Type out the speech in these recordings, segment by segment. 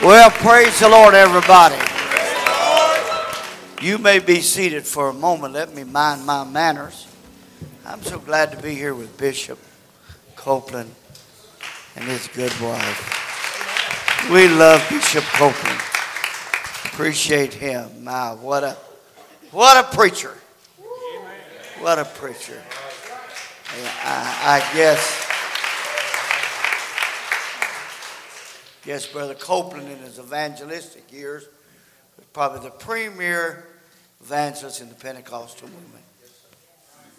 Well, praise the Lord, everybody. You may be seated for a moment. Let me mind my manners. I'm so glad to be here with Bishop Copeland and his good wife. We love Bishop Copeland. Appreciate him. My, what a preacher. What a preacher. I guess Brother Copeland in his evangelistic years was probably the premier evangelist in the Pentecostal movement.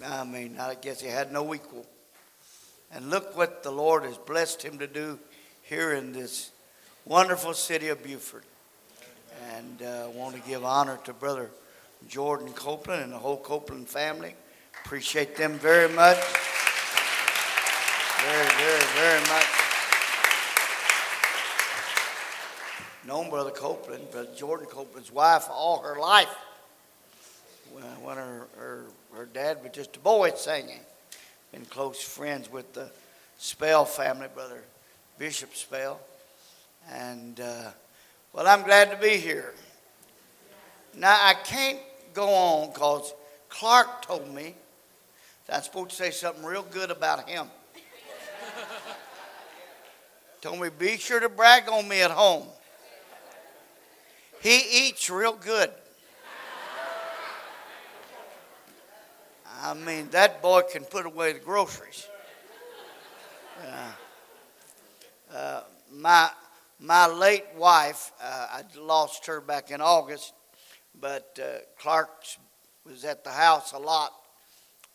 I mean, I guess he had no equal. And look what the Lord has blessed him to do here in this wonderful city of Beaufort. And I want to give honor to Brother Jordan Copeland and the whole Copeland family. Appreciate them very much. Very, very, very much. Known Brother Copeland, Brother Jordan Copeland's wife, all her life. When her dad was just a boy singing. Been close friends with the Spell family, Brother Bishop Spell. And, well, I'm glad to be here. Now, I can't go on because Clark told me that I'm supposed to say something real good about him. Told me, be sure to brag on me at home. He eats real good. I mean, that boy can put away the groceries. My late wife, I lost her back in August, but Clark was at the house a lot,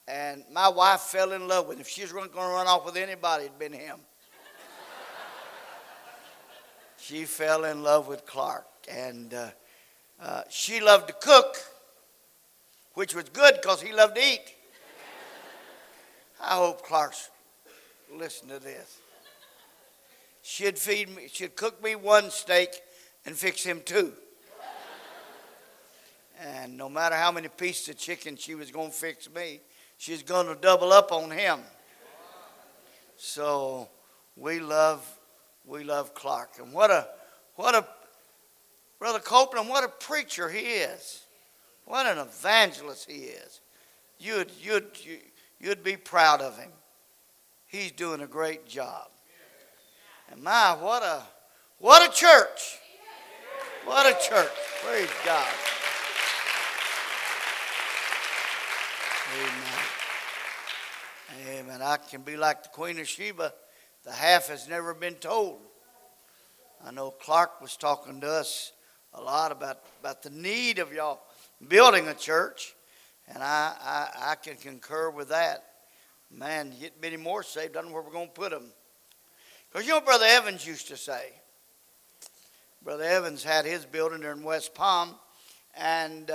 and my wife fell in love with him. If she was going to run off with anybody, it'd been him. She fell in love with Clark, and she loved to cook, which was good because he loved to eat. I hope Clark's listening to this. She'd cook me one steak and fix him two. And no matter how many pieces of chicken she was going to fix me, she's going to double up on him. So we love Clark. And what a Brother Copeland, what a preacher he is. What an evangelist he is. You'd be proud of him. He's doing a great job. And my, what a church. What a church. Praise God. Amen. Amen. I can be like the Queen of Sheba. The half has never been told. I know Clark was talking to us a lot about the need of y'all building a church, and I can concur with that. Man, you get many more saved. I don't know where we're going to put them. Because you know what Brother Evans used to say? Brother Evans had his building there in West Palm, and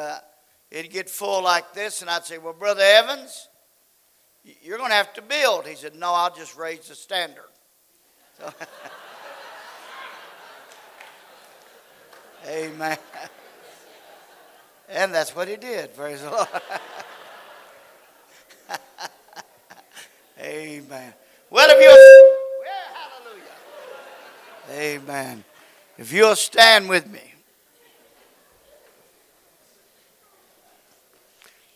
it'd get full like this, and I'd say, well, Brother Evans, you're going to have to build. He said, no, I'll just raise the standard. So, amen. And that's what he did, praise the Lord. Amen. Well, if you'll, hallelujah. Amen. If you'll stand with me.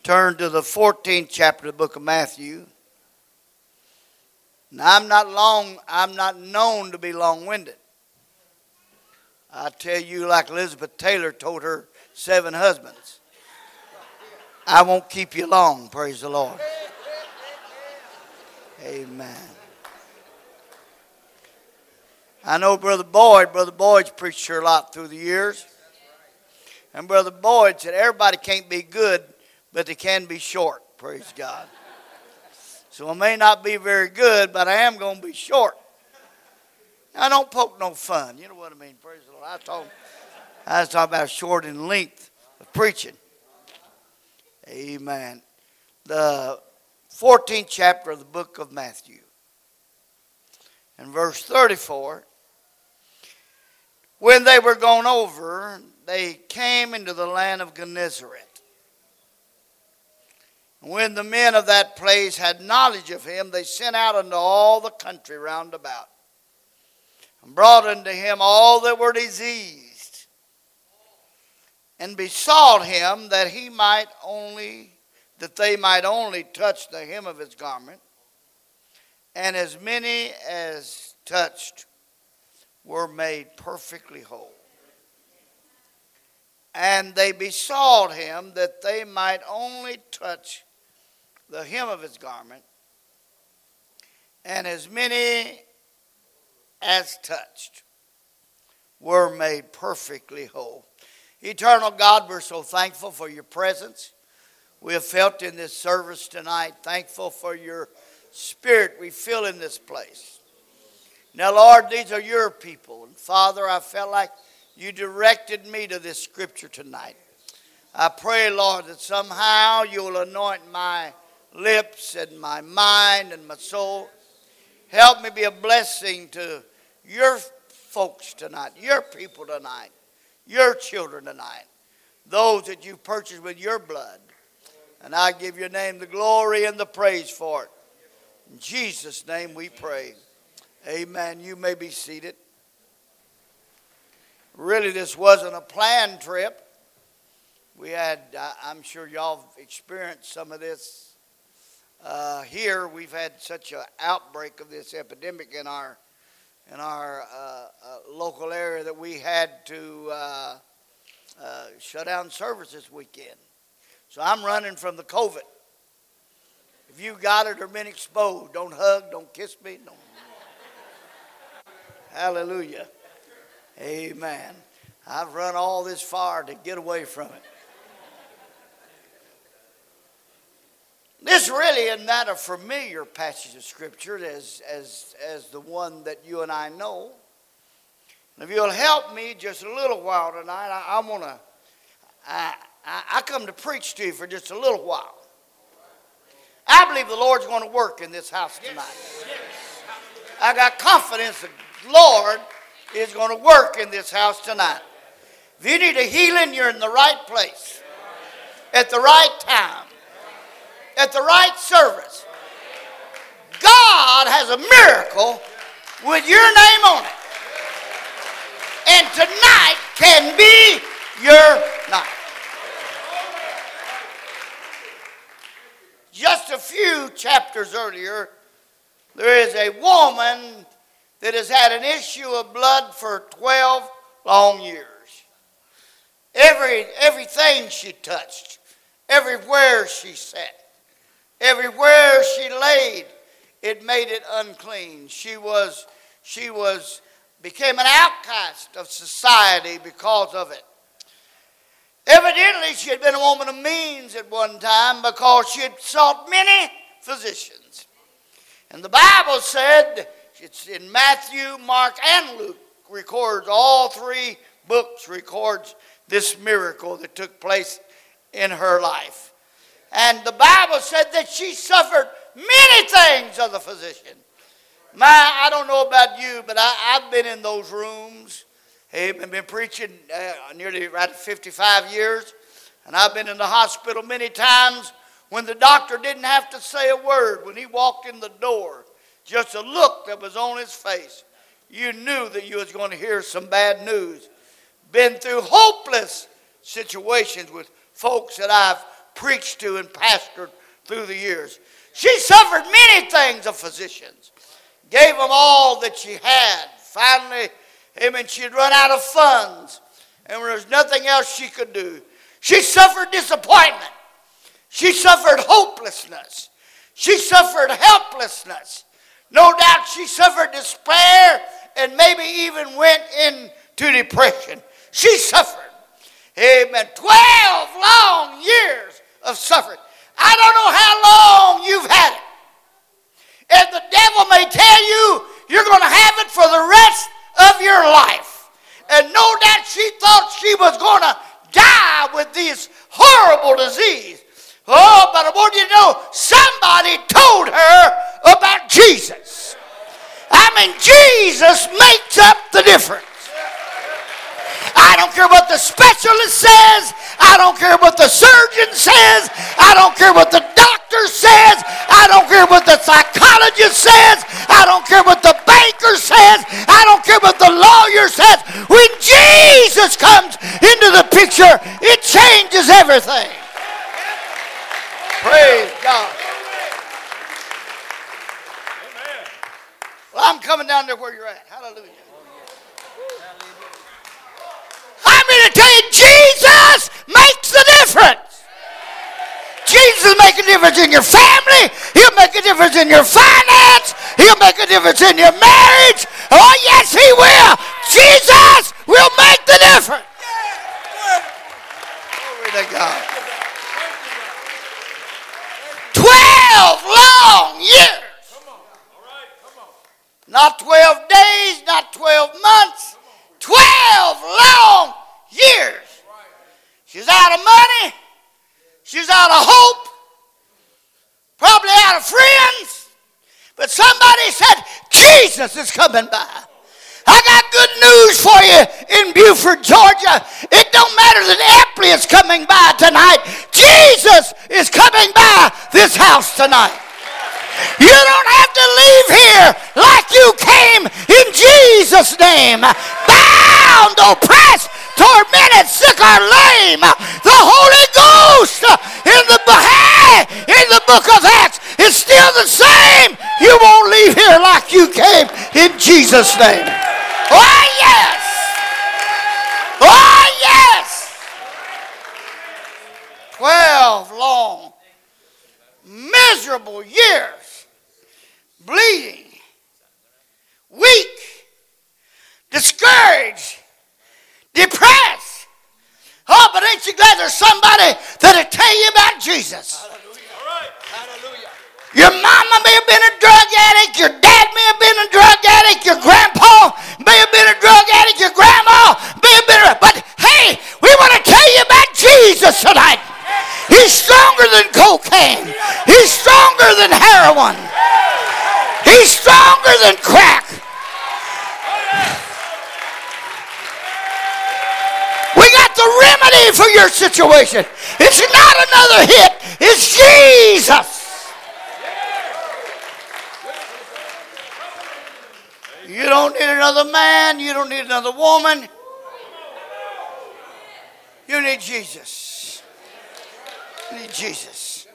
Turn to the 14th chapter of the book of Matthew. Now, I'm not known to be long-winded. I tell you, like Elizabeth Taylor told her 7 husbands. I won't keep you long, praise the Lord. Amen. I know Brother Boyd's preached her a lot through the years. And Brother Boyd said, everybody can't be good, but they can be short, praise God. So I may not be very good, but I am going to be short. I don't poke no fun, you know what I mean, praise the Lord. I was talking about short in length of preaching. Amen. The 14th chapter of the book of Matthew. And verse 34. When they were gone over, they came into the land of Gennesaret. And when the men of that place had knowledge of him, they sent out into all the country round about. and brought unto him all that were diseased, and besought him that he might only, that they might only touch the hem of his garment. And as many as touched were made perfectly whole. And they besought him that they might only touch the hem of his garment. And as many as touched were made perfectly whole. Eternal God, we're so thankful for your presence. We have felt in this service tonight, thankful for your Spirit we feel in this place. Now, Lord, these are your people. And Father, I felt like you directed me to this scripture tonight. I pray, Lord, that somehow you'll anoint my lips and my mind and my soul. Help me be a blessing to your folks tonight, your people tonight, your children tonight, those that you purchased with your blood. And I give your name the glory and the praise for it. In Jesus' name we pray. Amen. You may be seated. Really, this wasn't a planned trip. We had, I'm sure y'all have experienced some of this here. We've had such an outbreak of this epidemic in our local area that we had to shut down service this weekend. So I'm running from the COVID. If you got it or been exposed, don't hug, don't kiss me. Don't. Hallelujah. Amen. I've run all this far to get away from it. This really isn't that a familiar passage of Scripture as the one that you and I know. And if you'll help me just a little while tonight, I come to preach to you for just a little while. I believe the Lord's going to work in this house tonight. Yes. I got confidence the Lord is going to work in this house tonight. If you need a healing, you're in the right place, at the right time, at the right service. God has a miracle with your name on it. And tonight can be your night. Just a few chapters earlier, there is a woman that has had an issue of blood for 12 long years. Everything she touched, everywhere she sat, everywhere she laid, it made it unclean. She became an outcast of society because of it. Evidently, she had been a woman of means at one time because she had sought many physicians. And the Bible said, it's in Matthew, Mark, and Luke, records all three books, records this miracle that took place in her life. And the Bible said that she suffered many things of the physician. I don't know about you, but I've been in those rooms. I've been preaching nearly right 55 years, and I've been in the hospital many times when the doctor didn't have to say a word. When he walked in the door, just a look that was on his face, you knew that you was going to hear some bad news. Been through hopeless situations with folks that I've preached to and pastored through the years. She suffered many things of physicians, gave them all that she had. Finally, amen, she'd run out of funds, and there was nothing else she could do. She suffered disappointment. She suffered hopelessness. She suffered helplessness. No doubt she suffered despair and maybe even went into depression. She suffered. Amen. 12 long years of suffering. I don't know how long you've had it. And the devil may tell you you're going to have it for the rest of your life. And no doubt she thought she was going to die with this horrible disease. Oh, but I want you to know, somebody told her about Jesus. I mean, Jesus makes up the difference. I don't care what the specialist says. I don't care what the surgeon says. I don't care what the doctor says. I don't care what the psychologist says. I don't care what the banker says. I don't care what the picture, it changes everything. Praise God. Amen. Well, I'm coming down there where you're at. Hallelujah. I'm here to tell you, Jesus makes the difference. Jesus will make a difference in your family. He'll make a difference in your finance. He'll make a difference in your marriage. Oh, yes, He will. Jesus will make the difference. Glory to God. 12 long years. Not 12 days, not 12 months. 12 long years. She's out of money. She's out of hope. Probably out of friends. But somebody said, Jesus is coming by. I got good news for you in Buford, Georgia. It don't matter that Epley is coming by tonight. Jesus is coming by this house tonight. You don't have to leave here like you came in Jesus' name. Bound, oppressed, tormented, sick or lame. The Holy Ghost in the book of Acts is still the same. You won't leave here like you came in Jesus' name. Oh, yes. Oh, yes. 12 long, miserable years. Bleeding. Weak. Discouraged. Depressed. Oh, but ain't you glad there's somebody that'll tell you about Jesus? Your mama may have been a drug addict. Your dad may have been a drug addict. Your grandpa may have been a drug addict. Your grandma may have been a... But hey, we want to tell you about Jesus tonight. He's stronger than cocaine. He's stronger than heroin. He's stronger than crack. We got the remedy for your situation. It's not another hit. It's Jesus. You don't need another man. You don't need another woman. You need Jesus. You need Jesus.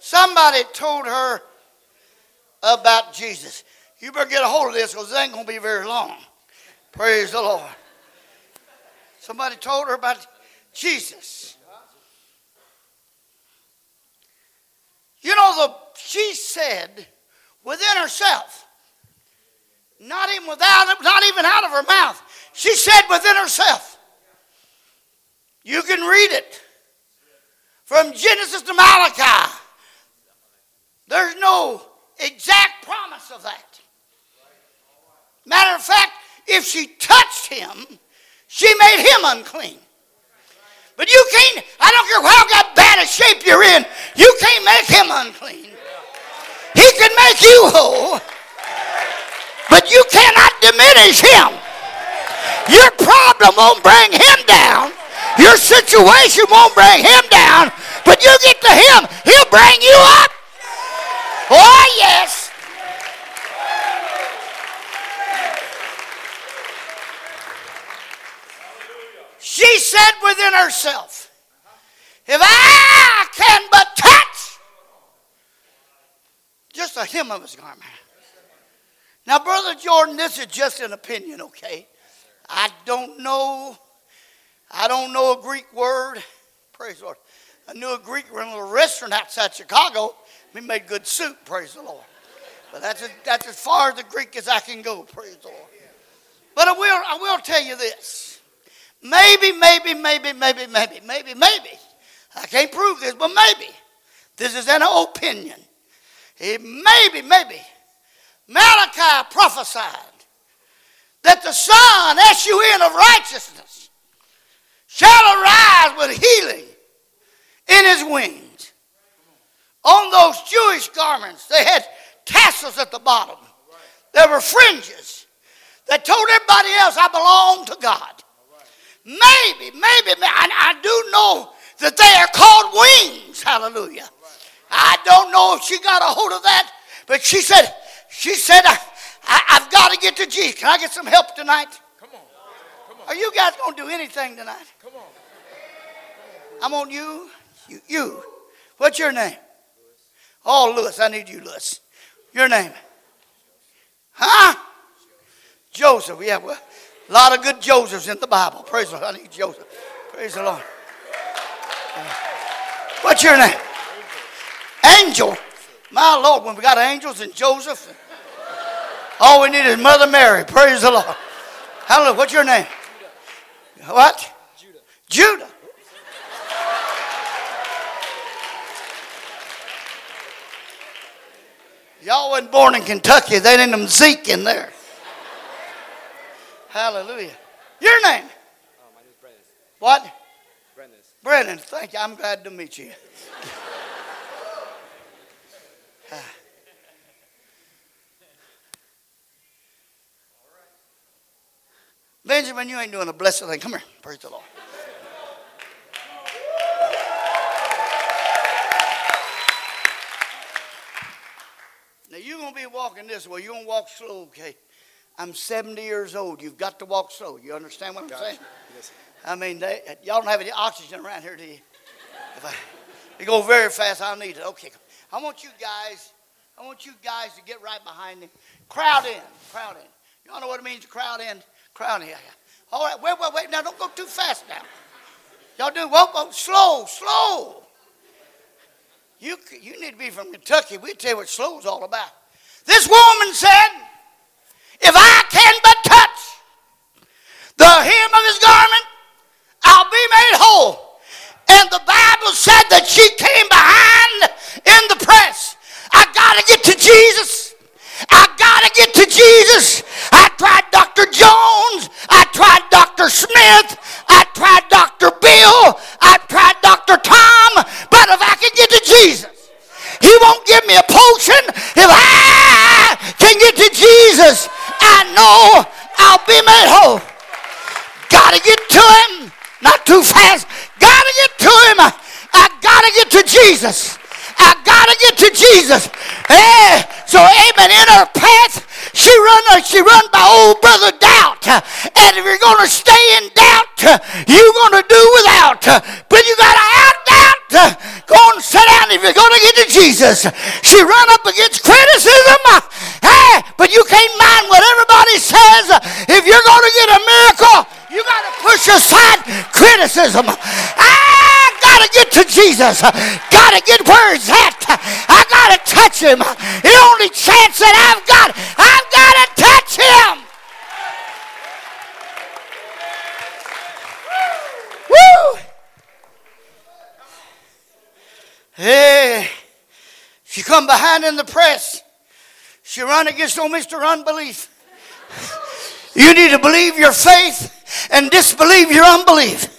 Somebody told her about Jesus. You better get a hold of this because it ain't going to be very long. Praise the Lord. Somebody told her about Jesus. You know, she said within herself, not even out of her mouth. She said within herself. You can read it. From Genesis to Malachi. There's no exact promise of that. Matter of fact, if she touched him, she made him unclean. But you can't, I don't care how bad a shape you're in, you can't make him unclean. He can make you whole. But you cannot diminish him. Your problem won't bring him down. Your situation won't bring him down. But you get to him, he'll bring you up. Oh, yes. She said within herself, if I can but touch just a hem of his garment. Now, Brother Jordan, this is just an opinion, okay? I don't know a Greek word. Praise the Lord. I knew a Greek little restaurant outside Chicago. We made good soup, praise the Lord. But that's as far as the Greek as I can go, praise the Lord. But I will tell you this. Maybe. I can't prove this, but maybe. This is an opinion. Maybe. Malachi prophesied that the sun, S-U-N, of righteousness shall arise with healing in his wings. On those Jewish garments, they had tassels at the bottom. There were fringes that told everybody else, I belong to God. Maybe, I do know that they are called wings, hallelujah. I don't know if she got a hold of that, but she said, I've got to get to Jesus. Can I get some help tonight? Come on. Are you guys going to do anything tonight? Come on. I want you. You. What's your name? Oh, Lewis. I need you, Lewis. Your name? Huh? Joseph. Yeah, well, a lot of good Josephs in the Bible. Praise the Lord. I need Joseph. Praise the Lord. What's your name? Angel. My Lord, when we got angels and Joseph, all we need is Mother Mary. Praise the Lord. Hallelujah. What's your name? Judah. What? Judah. Judah. Y'all wasn't born in Kentucky. They didn't have Zeke in there. Hallelujah. Your name? Oh, my name is Brennan. What? Brennan. Brennan. Thank you. I'm glad to meet you. Benjamin, you ain't doing a blessed thing. Come here. Praise the Lord. Now, you're going to be walking this way. You're going to walk slow, okay? I'm 70 years old. You've got to walk slow. You understand what I'm saying? Yes, I mean, y'all don't have any oxygen around here, do you? If I go very fast, I'll need it. Okay. I want you guys to get right behind him. Crowd in. Y'all know what it means to crowd in? Crowd in. All right, wait. Now, don't go too fast now. Y'all do, whoa, slow. You need to be from Kentucky. We'll tell you what slow is all about. This woman said, if I can but touch the hem of his garment, I'll be made whole. And the Bible said that she came behind in the press. I got to get to Jesus. I tried Dr. Jones. I tried Dr. Smith. I tried Dr. Bill. I tried Dr. Tom. But if I can get to Jesus, he won't give me a potion. If I can get to Jesus, I know I'll be made whole. Gotta get to him. Not too fast. Gotta get to him. I gotta get to Jesus. Hey, so amen. In her path, she run by old brother doubt. And if you're gonna stay in doubt, you're gonna do without. But you gotta out doubt. Go on and sit down if you're gonna get to Jesus. She run up against criticism. Hey, but you can't mind what everybody says. If you're gonna get a miracle, you gotta push aside criticism. Gotta get to Jesus. Gotta get where he's at. I gotta touch him. The only chance that I've got to touch him. Woo! Hey, if you come behind in the press, if you run against old Mr. Unbelief, you need to believe your faith and disbelieve your unbelief.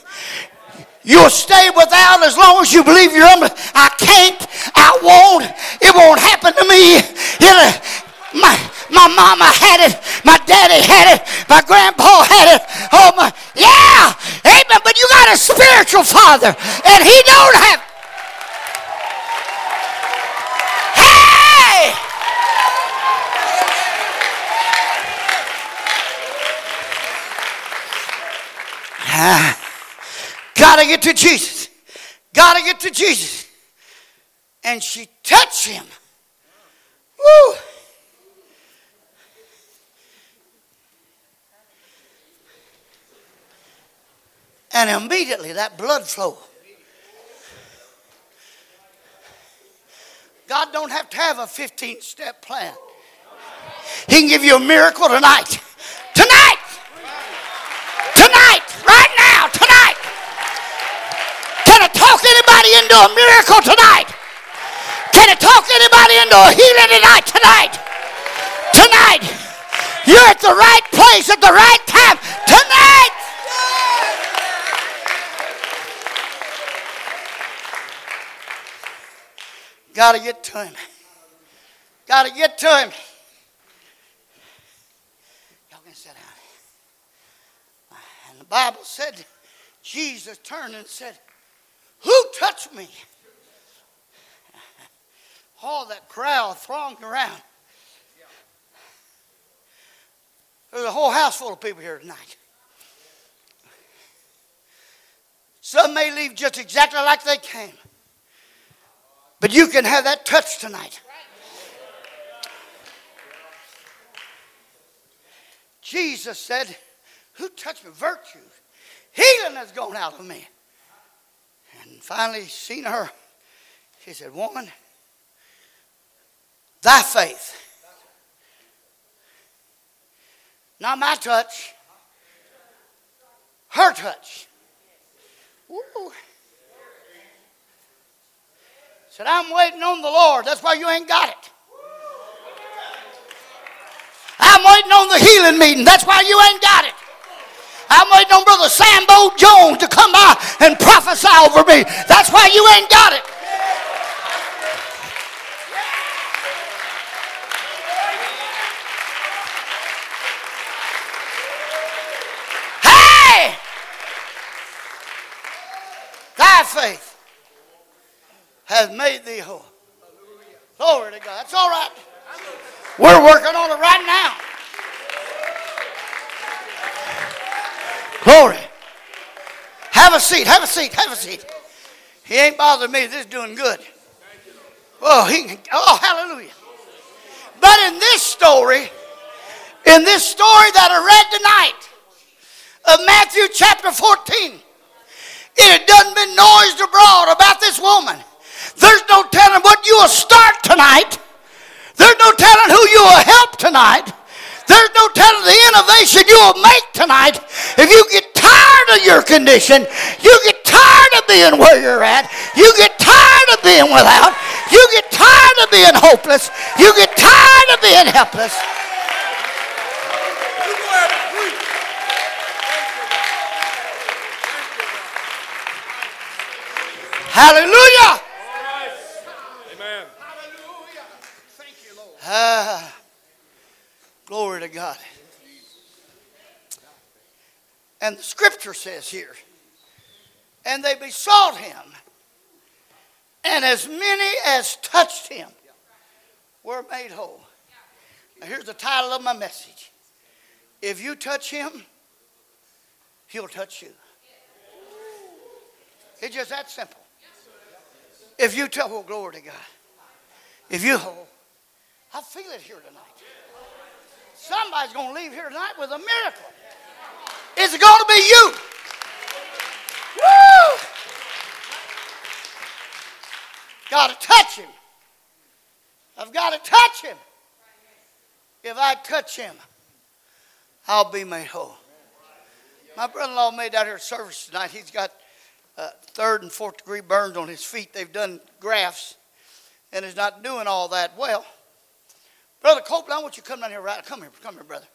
You'll stay without as long as you believe you're humble. I can't. I won't. It won't happen to me. My mama had it. My daddy had it. My grandpa had it. Oh my. Yeah. Amen. But you got a spiritual father. And he don't have. Hey. Gotta get to Jesus. Gotta get to Jesus. And she touched him. Woo! And immediately that blood flowed. God don't have to have a 15-step plan. He can give you a miracle tonight. Right now. Can I talk anybody into a miracle tonight? Can I talk anybody into a healing tonight? Tonight. You're at the right place at the right time. Tonight. Gotta get to him. Y'all can sit down. And the Bible said Jesus turned and said, who touched me? All that crowd thronged around. There's a whole house full of people here tonight. Some may leave just exactly like they came. But you can have that touch tonight. Jesus said, who touched me? Virtue. Healing has gone out of me. And finally seen her. He said, woman, thy faith. Not my touch. Her touch. Woo. Said, I'm waiting on the Lord. That's why you ain't got it. I'm waiting on the healing meeting. That's why you ain't got it. I'm waiting on Brother Sambo Jones to come by and prophesy over me. That's why you ain't got it. Hey! Thy faith has made thee whole. Glory to God. That's all right. We're working on it right now. Glory. Have a seat, have a seat, have a seat. He ain't bothering me. This is doing good. Oh, hallelujah. But in this story that I read tonight of Matthew chapter 14, it had done been noised abroad about this woman. There's no telling what you will start tonight. There's no telling who you will help tonight. There's no telling the innovation you will make tonight. If you get tired of your condition, you get tired of being where you're at, you get tired of being without, you get tired of being hopeless, you get tired of being helpless. Hallelujah! Glory to God. And the scripture says here, and they besought him, and as many as touched him were made whole. Now here's the title of my message. If you touch him, he'll touch you. It's just that simple. If you touch, oh, glory to God. If you hold, I feel it here tonight. Somebody's going to leave here tonight with a miracle. Is it going to be you? Woo! Got to touch him. I've got to touch him. If I touch him, I'll be made whole. My brother-in-law made out here a service tonight. He's got third and fourth degree burns on his feet. They've done grafts, and is not doing all that well. Brother Copeland, I want you to come down here right now. Come here, brother.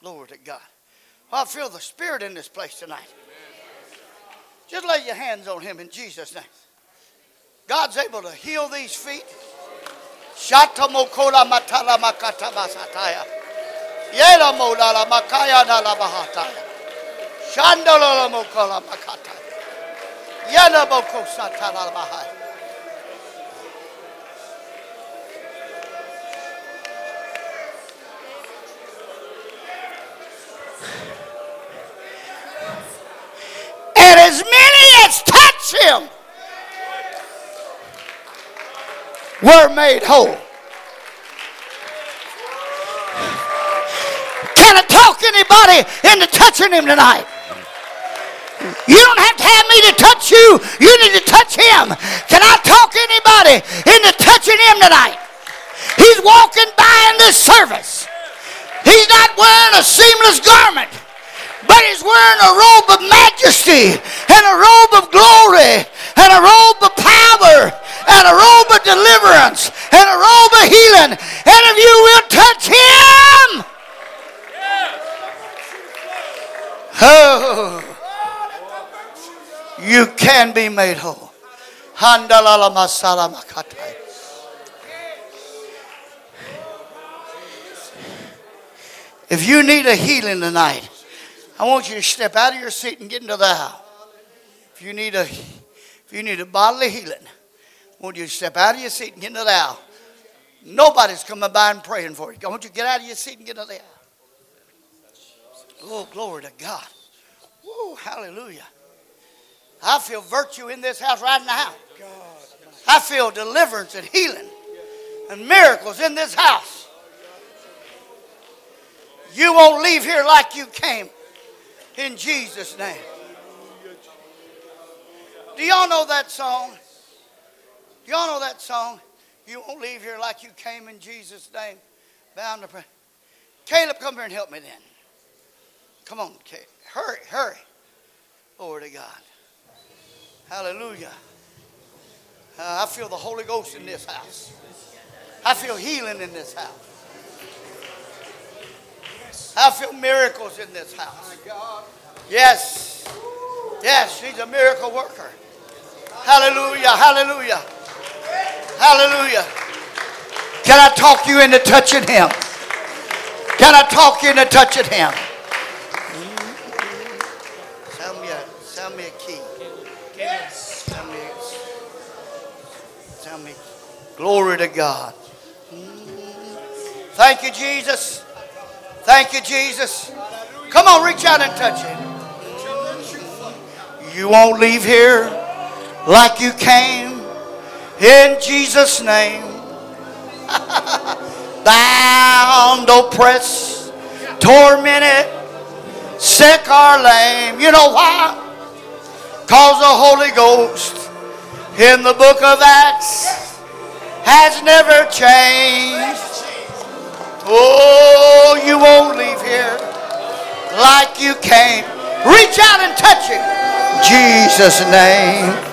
Glory to God. Well, I feel the Spirit in this place tonight. Just lay your hands on him in Jesus' name. God's able to heal these feet. As many as touched him were made whole. Can I talk anybody into touching him tonight? You don't have to have me to touch you. You need to touch him. Can I talk anybody into touching him tonight? He's walking by in this service. He's not wearing a seamless garment. But he's wearing a robe of majesty and a robe of glory and a robe of power and a robe of deliverance and a robe of healing. And if you will touch him. Oh, you can be made whole. If you need a healing tonight, I want you to step out of your seat and get into the aisle. If you need a bodily healing, I want you to step out of your seat and get into the aisle. Nobody's coming by and praying for you. I want you to get out of your seat and get into the aisle. Oh, glory to God. Woo, hallelujah. I feel virtue in this house right now. I feel deliverance and healing and miracles in this house. You won't leave here like you came, in Jesus' name. Do y'all know that song? Do y'all know that song? You won't leave here like you came, in Jesus' name. Bound to pray. Caleb, come here and help me then. Come on, Caleb. Hurry, hurry. Glory to God. Hallelujah. I feel the Holy Ghost in this house. I feel healing in this house. I feel miracles in this house. Yes. Yes, she's a miracle worker. Hallelujah, hallelujah. Hallelujah. Can I talk you into touching him? Can I talk you into touching him? Sound me a key. Yes. Sound me. Glory to God. Thank you, Jesus. Thank you, Jesus. Come on, reach out and touch him. You won't leave here like you came, in Jesus' name. Bound, oppressed, tormented, sick or lame. You know why? Because the Holy Ghost in the book of Acts has never changed. Oh, you won't leave here like you came. Reach out and touch it. In Jesus' name.